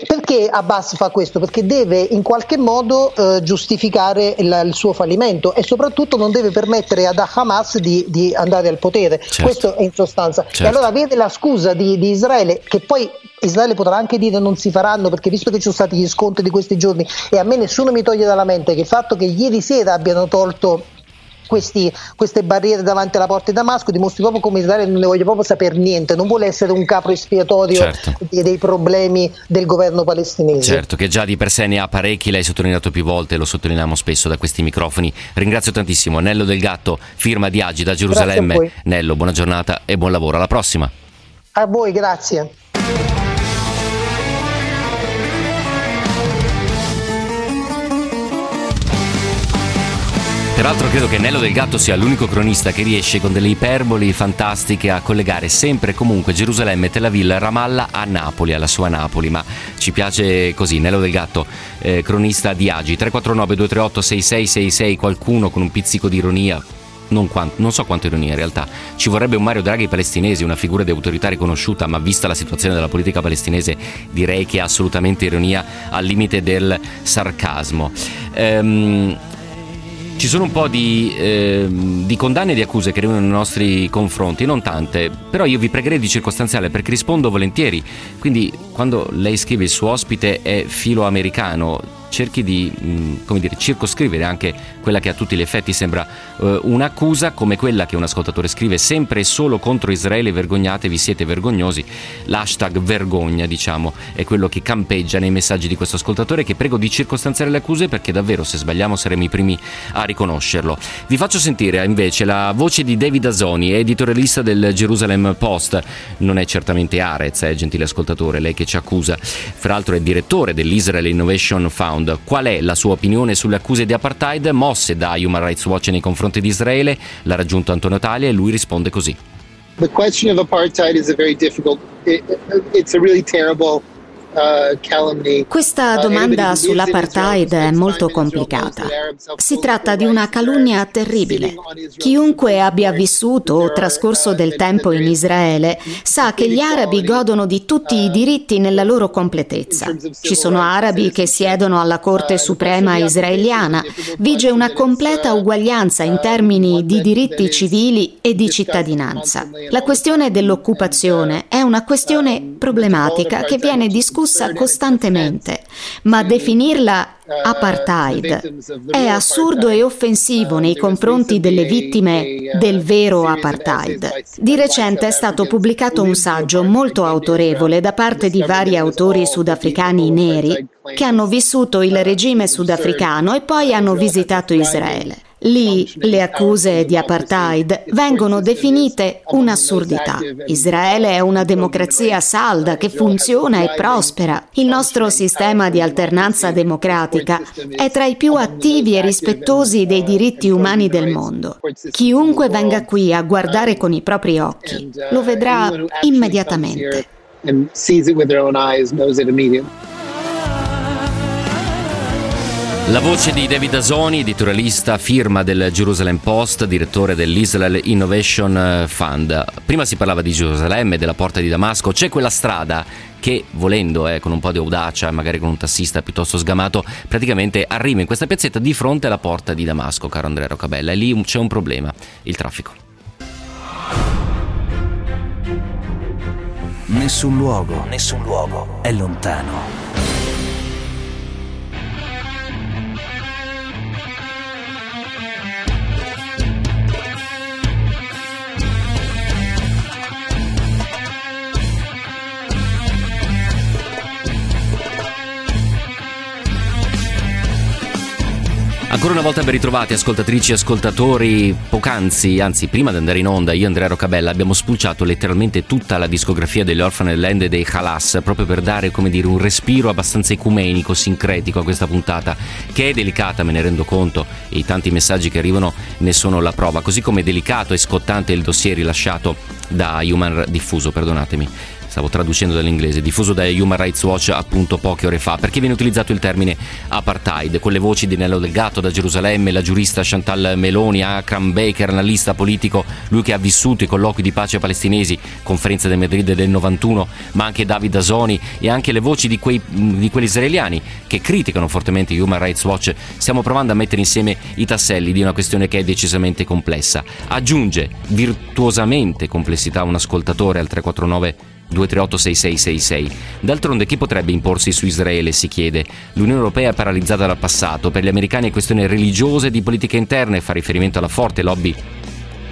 Perché Abbas fa questo? Perché deve in qualche modo eh, giustificare il, il suo fallimento e soprattutto non deve permettere ad Hamas di, di andare al potere. Certo. Questo è in sostanza. Certo. E allora vede la scusa di, di Israele, che poi Israele potrà anche dire non si faranno, perché visto che ci sono stati gli scontri di questi giorni, e a me nessuno mi toglie dalla mente che il fatto che ieri sera abbiano tolto Questi, queste barriere davanti alla porta di Damasco dimostri proprio come Israele non ne voglia proprio sapere niente, non vuole essere un capro espiatorio. Certo. dei, dei problemi del governo palestinese. Certo, che già di per sé ne ha parecchi, l'hai sottolineato più volte, lo sottolineiamo spesso da questi microfoni. Ringrazio tantissimo Nello del Gatto, firma di A G I da Gerusalemme. Nello, buona giornata e buon lavoro, alla prossima. A voi, grazie. Tra l'altro credo che Nello del Gatto sia l'unico cronista che riesce con delle iperboli fantastiche a collegare sempre e comunque Gerusalemme, Tel Aviv, Ramallah a Napoli, alla sua Napoli, ma ci piace così. Nello del Gatto, eh, cronista di A G I, tre quattro nove due tre otto sei sei sei sei, qualcuno con un pizzico di ironia, non, quant- non so quanto ironia in realtà, ci vorrebbe un Mario Draghi palestinese, una figura di autorità riconosciuta, ma vista la situazione della politica palestinese direi che è assolutamente ironia al limite del sarcasmo. Ehm... Ci sono un po' di, eh, di condanne e di accuse che arrivano nei nostri confronti, non tante, però io vi pregherei di circostanziale perché rispondo volentieri, quindi quando lei scrive il suo ospite è filoamericano, cerchi di mh, come dire, circoscrivere anche quella che a tutti gli effetti sembra eh, un'accusa, come quella che un ascoltatore scrive: sempre e solo contro Israele, vergognatevi, siete vergognosi. L'hashtag vergogna, diciamo, è quello che campeggia nei messaggi di questo ascoltatore, che prego di circostanziare le accuse perché davvero se sbagliamo saremo i primi a riconoscerlo. Vi faccio sentire invece la voce di David Azoni, editorialista del Jerusalem Post. Non è certamente Arez, eh, gentile ascoltatore, lei che ci accusa, fra l'altro è direttore dell'Israel Innovation Fund. Qual è la sua opinione sulle accuse di apartheid mosse da Human Rights Watch nei confronti di Israele? L'ha raggiunto Antonio Talia e lui risponde così. The question of apartheid is a very difficult, it, it's a really terrible Questa domanda sull'apartheid è molto complicata. Si tratta di una calunnia terribile. Chiunque abbia vissuto o trascorso del tempo in Israele sa che gli arabi godono di tutti i diritti nella loro completezza. Ci sono arabi che siedono alla Corte Suprema israeliana. Vige una completa uguaglianza in termini di diritti civili e di cittadinanza. La questione dell'occupazione è una questione problematica che viene discussa costantemente, ma definirla apartheid è assurdo e offensivo nei confronti delle vittime del vero apartheid. Di recente è stato pubblicato un saggio molto autorevole da parte di vari autori sudafricani neri che hanno vissuto il regime sudafricano e poi hanno visitato Israele. Lì le accuse di apartheid vengono definite un'assurdità. Israele è una democrazia salda che funziona e prospera. Il nostro sistema di alternanza democratica è tra i più attivi e rispettosi dei diritti umani del mondo. Chiunque venga qui a guardare con i propri occhi lo vedrà immediatamente. La voce di David Azoni, editorialista, firma del Jerusalem Post, direttore dell'Israel Innovation Fund. Prima si parlava di Gerusalemme, della Porta di Damasco. C'è quella strada che, volendo, eh, con un po' di audacia, magari con un tassista piuttosto sgamato, praticamente arriva in questa piazzetta di fronte alla Porta di Damasco, caro Andrea Roccabella. E lì c'è un problema, il traffico. Nessun luogo, nessun luogo è lontano. Ancora una volta ben ritrovati ascoltatrici e ascoltatori. Poc'anzi, anzi prima di andare in onda, io e Andrea Roccabella abbiamo spulciato letteralmente tutta la discografia degli Orphan Land e dei Halas, proprio per dare, come dire, un respiro abbastanza ecumenico, sincretico a questa puntata, che è delicata, me ne rendo conto, e i tanti messaggi che arrivano ne sono la prova, così come è delicato e scottante il dossier rilasciato da Human diffuso, perdonatemi. Stavo traducendo dall'inglese, diffuso da Human Rights Watch appunto poche ore fa, perché viene utilizzato il termine apartheid, con le voci di Nello del Gatto da Gerusalemme, la giurista Chantal Meloni, Akram Baker, analista politico, lui che ha vissuto i colloqui di pace palestinesi, conferenza di Madrid del novantuno, ma anche David Azoni e anche le voci di quei di quelli israeliani che criticano fortemente Human Rights Watch. Stiamo provando a mettere insieme i tasselli di una questione che è decisamente complessa. Aggiunge virtuosamente complessità un ascoltatore al tre quattro nove due tre otto sei sei sei sei. D'altronde chi potrebbe imporsi su Israele, si chiede. L'Unione Europea è paralizzata dal passato. Per gli americani è questione religiosa e di politica interna, e fa riferimento alla forte lobby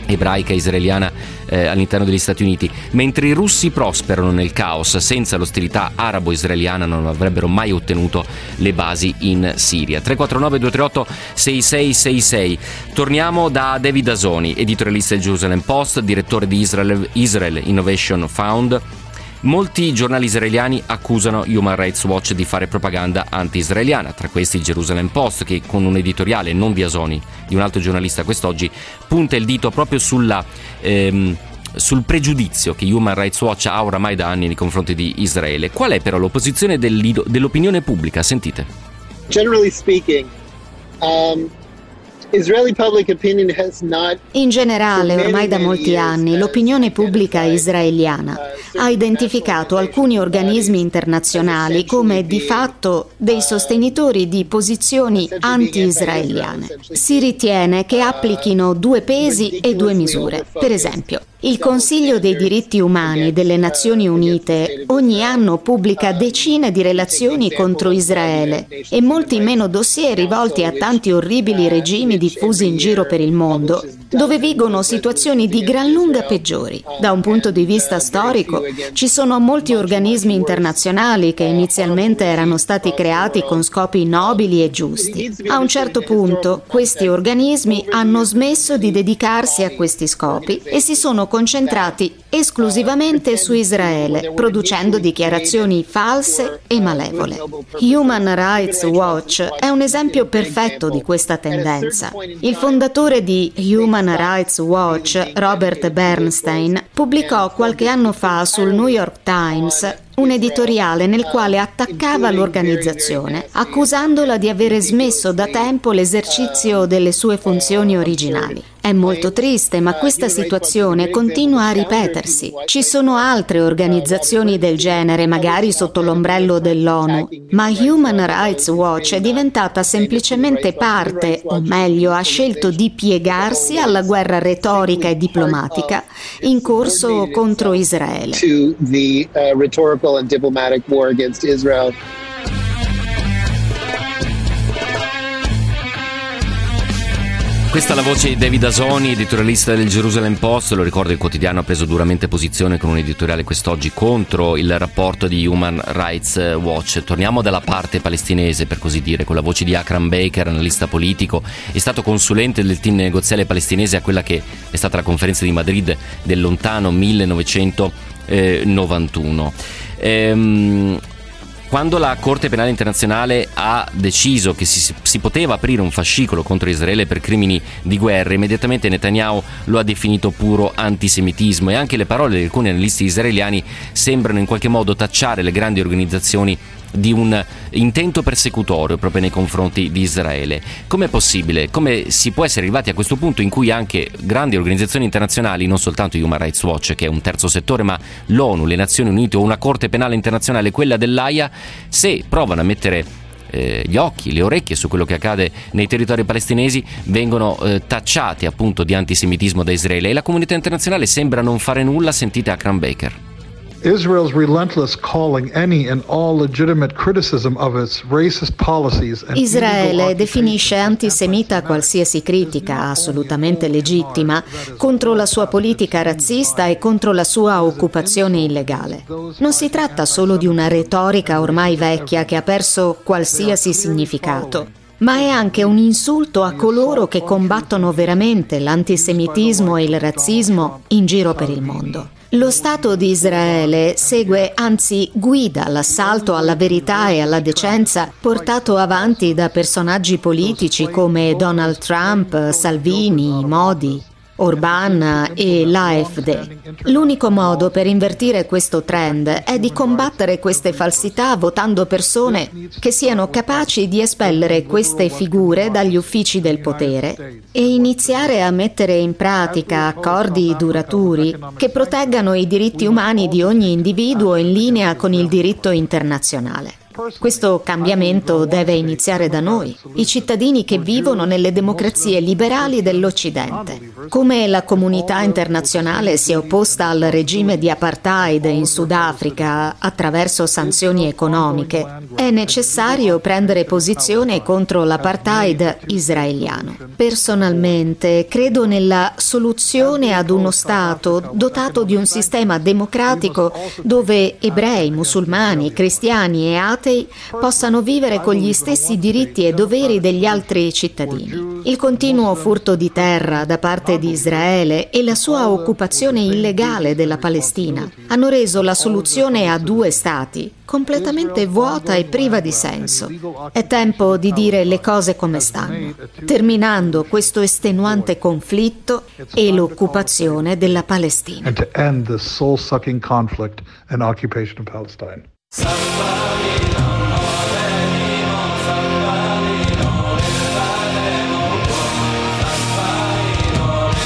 ebraica israeliana eh, all'interno degli Stati Uniti, mentre i russi prosperano nel caos. Senza l'ostilità arabo-israeliana non avrebbero mai ottenuto le basi in Siria. tre quattro nove due tre otto sei sei sei sei. Torniamo da David Azoni, editorialista del Jerusalem Post, direttore di Israel, Israel Innovation Fund. Molti giornali israeliani accusano Human Rights Watch di fare propaganda anti-israeliana, tra questi il Jerusalem Post, che con un editoriale, non di Azoni, di un altro giornalista quest'oggi, punta il dito proprio sulla, ehm, sul pregiudizio che Human Rights Watch ha oramai da anni nei confronti di Israele. Qual è però l'opposizione dell'opinione pubblica? Sentite. Generally speaking, um... In generale, ormai da molti anni, l'opinione pubblica israeliana ha identificato alcuni organismi internazionali come di fatto dei sostenitori di posizioni anti-israeliane. Si ritiene che applichino due pesi e due misure. Per esempio, il Consiglio dei diritti umani delle Nazioni Unite ogni anno pubblica decine di relazioni contro Israele e molti meno dossier rivolti a tanti orribili regimi diffusi in giro per il mondo, dove vigono situazioni di gran lunga peggiori. Da un punto di vista storico, ci sono molti organismi internazionali che inizialmente erano stati creati con scopi nobili e giusti. A un certo punto, questi organismi hanno smesso di dedicarsi a questi scopi e si sono concentrati esclusivamente su Israele, producendo dichiarazioni false e malevole. Human Rights Watch è un esempio perfetto di questa tendenza. Il fondatore di Human Rights Watch, Robert Bernstein, pubblicò qualche anno fa sul New York Times un editoriale nel quale attaccava l'organizzazione, accusandola di avere smesso da tempo l'esercizio delle sue funzioni originali. È molto triste, ma questa situazione continua a ripetersi. Ci sono altre organizzazioni del genere, magari sotto l'ombrello dell'ONU, ma Human Rights Watch è diventata semplicemente parte, o meglio, ha scelto di piegarsi alla guerra retorica e diplomatica in corso contro Israele. Questa è la voce di David Azoni, editorialista del Jerusalem Post. Lo ricordo, il quotidiano ha preso duramente posizione con un editoriale quest'oggi contro il rapporto di Human Rights Watch. Torniamo dalla parte palestinese, per così dire, con la voce di Akram Baker, analista politico. È stato consulente del team negoziale palestinese a quella che è stata la conferenza di Madrid del lontano millenovecentonovantuno. Ehm... Quando la Corte Penale Internazionale ha deciso che si, si poteva aprire un fascicolo contro Israele per crimini di guerra, immediatamente Netanyahu lo ha definito puro antisemitismo, e anche le parole di alcuni analisti israeliani sembrano in qualche modo tacciare le grandi organizzazioni di un intento persecutorio proprio nei confronti di Israele. Com'è possibile? Come si può essere arrivati a questo punto in cui anche grandi organizzazioni internazionali, non soltanto Human Rights Watch, che è un terzo settore, ma l'ONU, le Nazioni Unite o una Corte Penale Internazionale, quella dell'Aia, se provano a mettere eh, gli occhi, le orecchie su quello che accade nei territori palestinesi, vengono eh, tacciati appunto di antisemitismo da Israele, e la comunità internazionale sembra non fare nulla? Sentite Akram Baker. Israel's relentless calling any and all legitimate criticism of its racist policies and Israele definisce antisemita qualsiasi critica, assolutamente legittima, contro la sua politica razzista e contro la sua occupazione illegale. Non si tratta solo di una retorica ormai vecchia che ha perso qualsiasi significato, ma è anche un insulto a coloro che combattono veramente l'antisemitismo e il razzismo in giro per il mondo. Lo Stato di Israele segue, anzi guida, l'assalto alla verità e alla decenza portato avanti da personaggi politici come Donald Trump, Salvini, Modi, Orbán e l'A F D. L'unico modo per invertire questo trend è di combattere queste falsità votando persone che siano capaci di espellere queste figure dagli uffici del potere e iniziare a mettere in pratica accordi duraturi che proteggano i diritti umani di ogni individuo in linea con il diritto internazionale. Questo cambiamento deve iniziare da noi, i cittadini che vivono nelle democrazie liberali dell'Occidente. Come la comunità internazionale si è opposta al regime di apartheid in Sudafrica attraverso sanzioni economiche, è necessario prendere posizione contro l'apartheid israeliano. Personalmente, credo nella soluzione ad uno Stato dotato di un sistema democratico dove ebrei, musulmani, cristiani e atei possano vivere con gli stessi diritti e doveri degli altri cittadini. Il continuo furto di terra da parte di Israele e la sua occupazione illegale della Palestina hanno reso la soluzione a due stati completamente vuota e priva di senso. È tempo di dire le cose come stanno, terminando questo estenuante conflitto e l'occupazione della Palestina. Somebody don't know anymore. Somebody don't live anymore. Somebody don't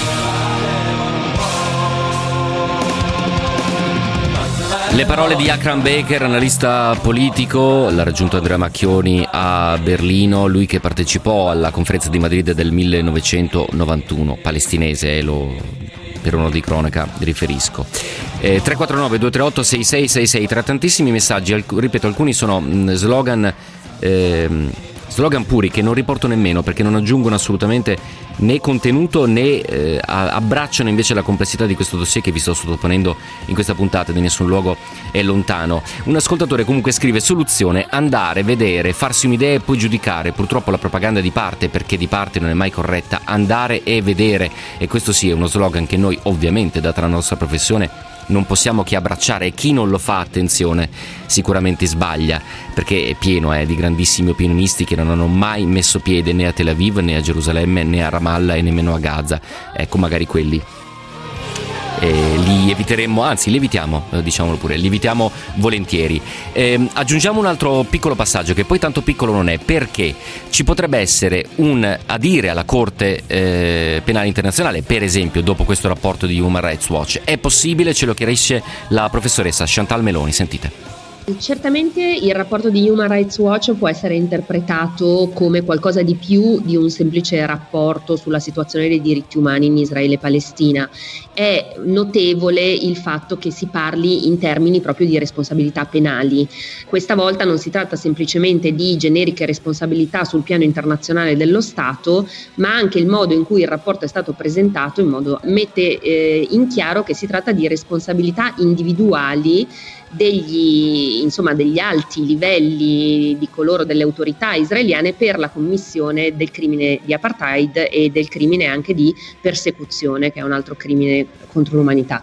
live anymore. Le parole di Akram Baker, analista politico, l'ha raggiunto Andrea Macchioni a Berlino, lui che partecipò alla conferenza di Madrid del millenovecentonovantuno, palestinese, eh, lo... per uno di cronaca riferisco. eh, tre quattro nove due tre otto sei sei sei sei, tra tantissimi messaggi, alc- ripeto alcuni sono mh, slogan eh, slogan puri che non riporto nemmeno perché non aggiungono assolutamente né contenuto né eh, abbracciano invece la complessità di questo dossier che vi sto sottoponendo in questa puntata di Nessun luogo è lontano. Un ascoltatore comunque scrive: soluzione, andare, vedere, farsi un'idea e poi giudicare. Purtroppo la propaganda di parte, perché di parte non è mai corretta, andare e vedere, e questo sì è uno slogan che noi ovviamente, data la nostra professione, non possiamo che abbracciare, e chi non lo fa, attenzione, sicuramente sbaglia, perché è pieno eh, di grandissimi opinionisti che non hanno mai messo piede né a Tel Aviv, né a Gerusalemme, né a Ramallah e nemmeno a Gaza. Ecco, magari quelli eh, li eviteremmo, anzi li evitiamo, diciamolo pure, li evitiamo volentieri. Eh, aggiungiamo un altro piccolo passaggio che poi tanto piccolo non è, perché ci potrebbe essere un adire alla Corte eh, Penale Internazionale, per esempio, dopo questo rapporto di Human Rights Watch. È possibile, ce lo chiarisce la professoressa Chantal Meloni, sentite. Certamente il rapporto di Human Rights Watch può essere interpretato come qualcosa di più di un semplice rapporto sulla situazione dei diritti umani in Israele e Palestina. È notevole il fatto che si parli in termini proprio di responsabilità penali. Questa volta non si tratta semplicemente di generiche responsabilità sul piano internazionale dello Stato, ma anche il modo in cui il rapporto è stato presentato in modo mette eh, in chiaro che si tratta di responsabilità individuali degli insomma degli alti livelli di coloro delle autorità israeliane per la commissione del crimine di apartheid e del crimine anche di persecuzione, che è un altro crimine contro l'umanità.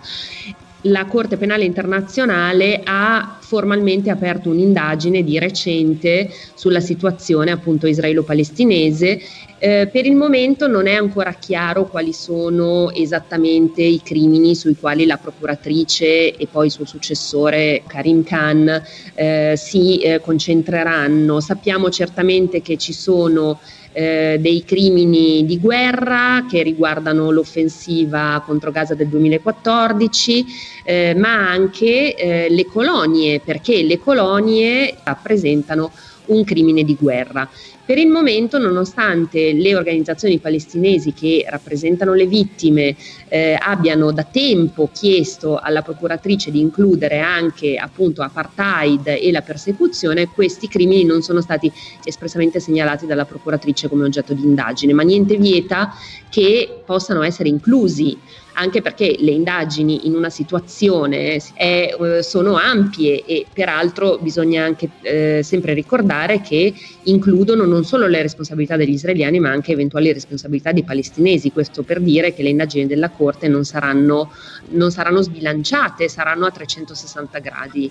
La Corte Penale Internazionale ha formalmente aperto un'indagine di recente sulla situazione appunto israelo-palestinese. Eh, per il momento non è ancora chiaro quali sono esattamente i crimini sui quali la procuratrice e poi il suo successore Karim Khan eh, si eh, concentreranno. Sappiamo certamente che ci sono Eh, dei crimini di guerra che riguardano l'offensiva contro Gaza del duemilaquattordici, eh, ma anche eh, le colonie, perché le colonie rappresentano un crimine di guerra. Per il momento, nonostante le organizzazioni palestinesi che rappresentano le vittime eh, abbiano da tempo chiesto alla procuratrice di includere anche appunto apartheid e la persecuzione, questi crimini non sono stati espressamente segnalati dalla procuratrice come oggetto di indagine, ma niente vieta che possano essere inclusi, anche perché le indagini in una situazione è, sono ampie e peraltro bisogna anche eh, sempre ricordare che includono non solo le responsabilità degli israeliani ma anche eventuali responsabilità dei palestinesi, questo per dire che le indagini della Corte non saranno, non saranno sbilanciate, saranno a trecentosessanta gradi.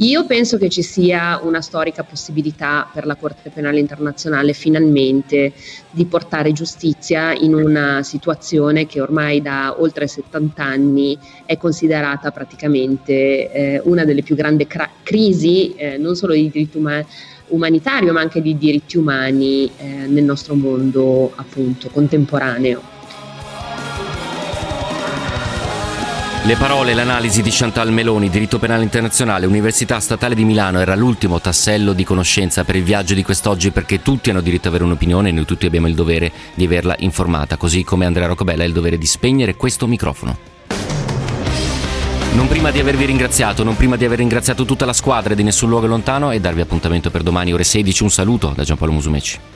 Io penso che ci sia una storica possibilità per la Corte Penale Internazionale finalmente di portare giustizia in una situazione che ormai da oltre settanta anni è considerata praticamente eh, una delle più grandi cra- crisi eh, non solo di diritto um- umanitario ma anche di diritti umani eh, nel nostro mondo appunto contemporaneo. Le parole e l'analisi di Chantal Meloni, diritto penale internazionale, Università Statale di Milano. Era l'ultimo tassello di conoscenza per il viaggio di quest'oggi, perché tutti hanno diritto ad avere un'opinione e noi tutti abbiamo il dovere di averla informata, così come Andrea Roccabella ha il dovere di spegnere questo microfono. Non prima di avervi ringraziato, non prima di aver ringraziato tutta la squadra di Nessun luogo è lontano e darvi appuntamento per domani ore sedici. Un saluto da Giampaolo Musumeci.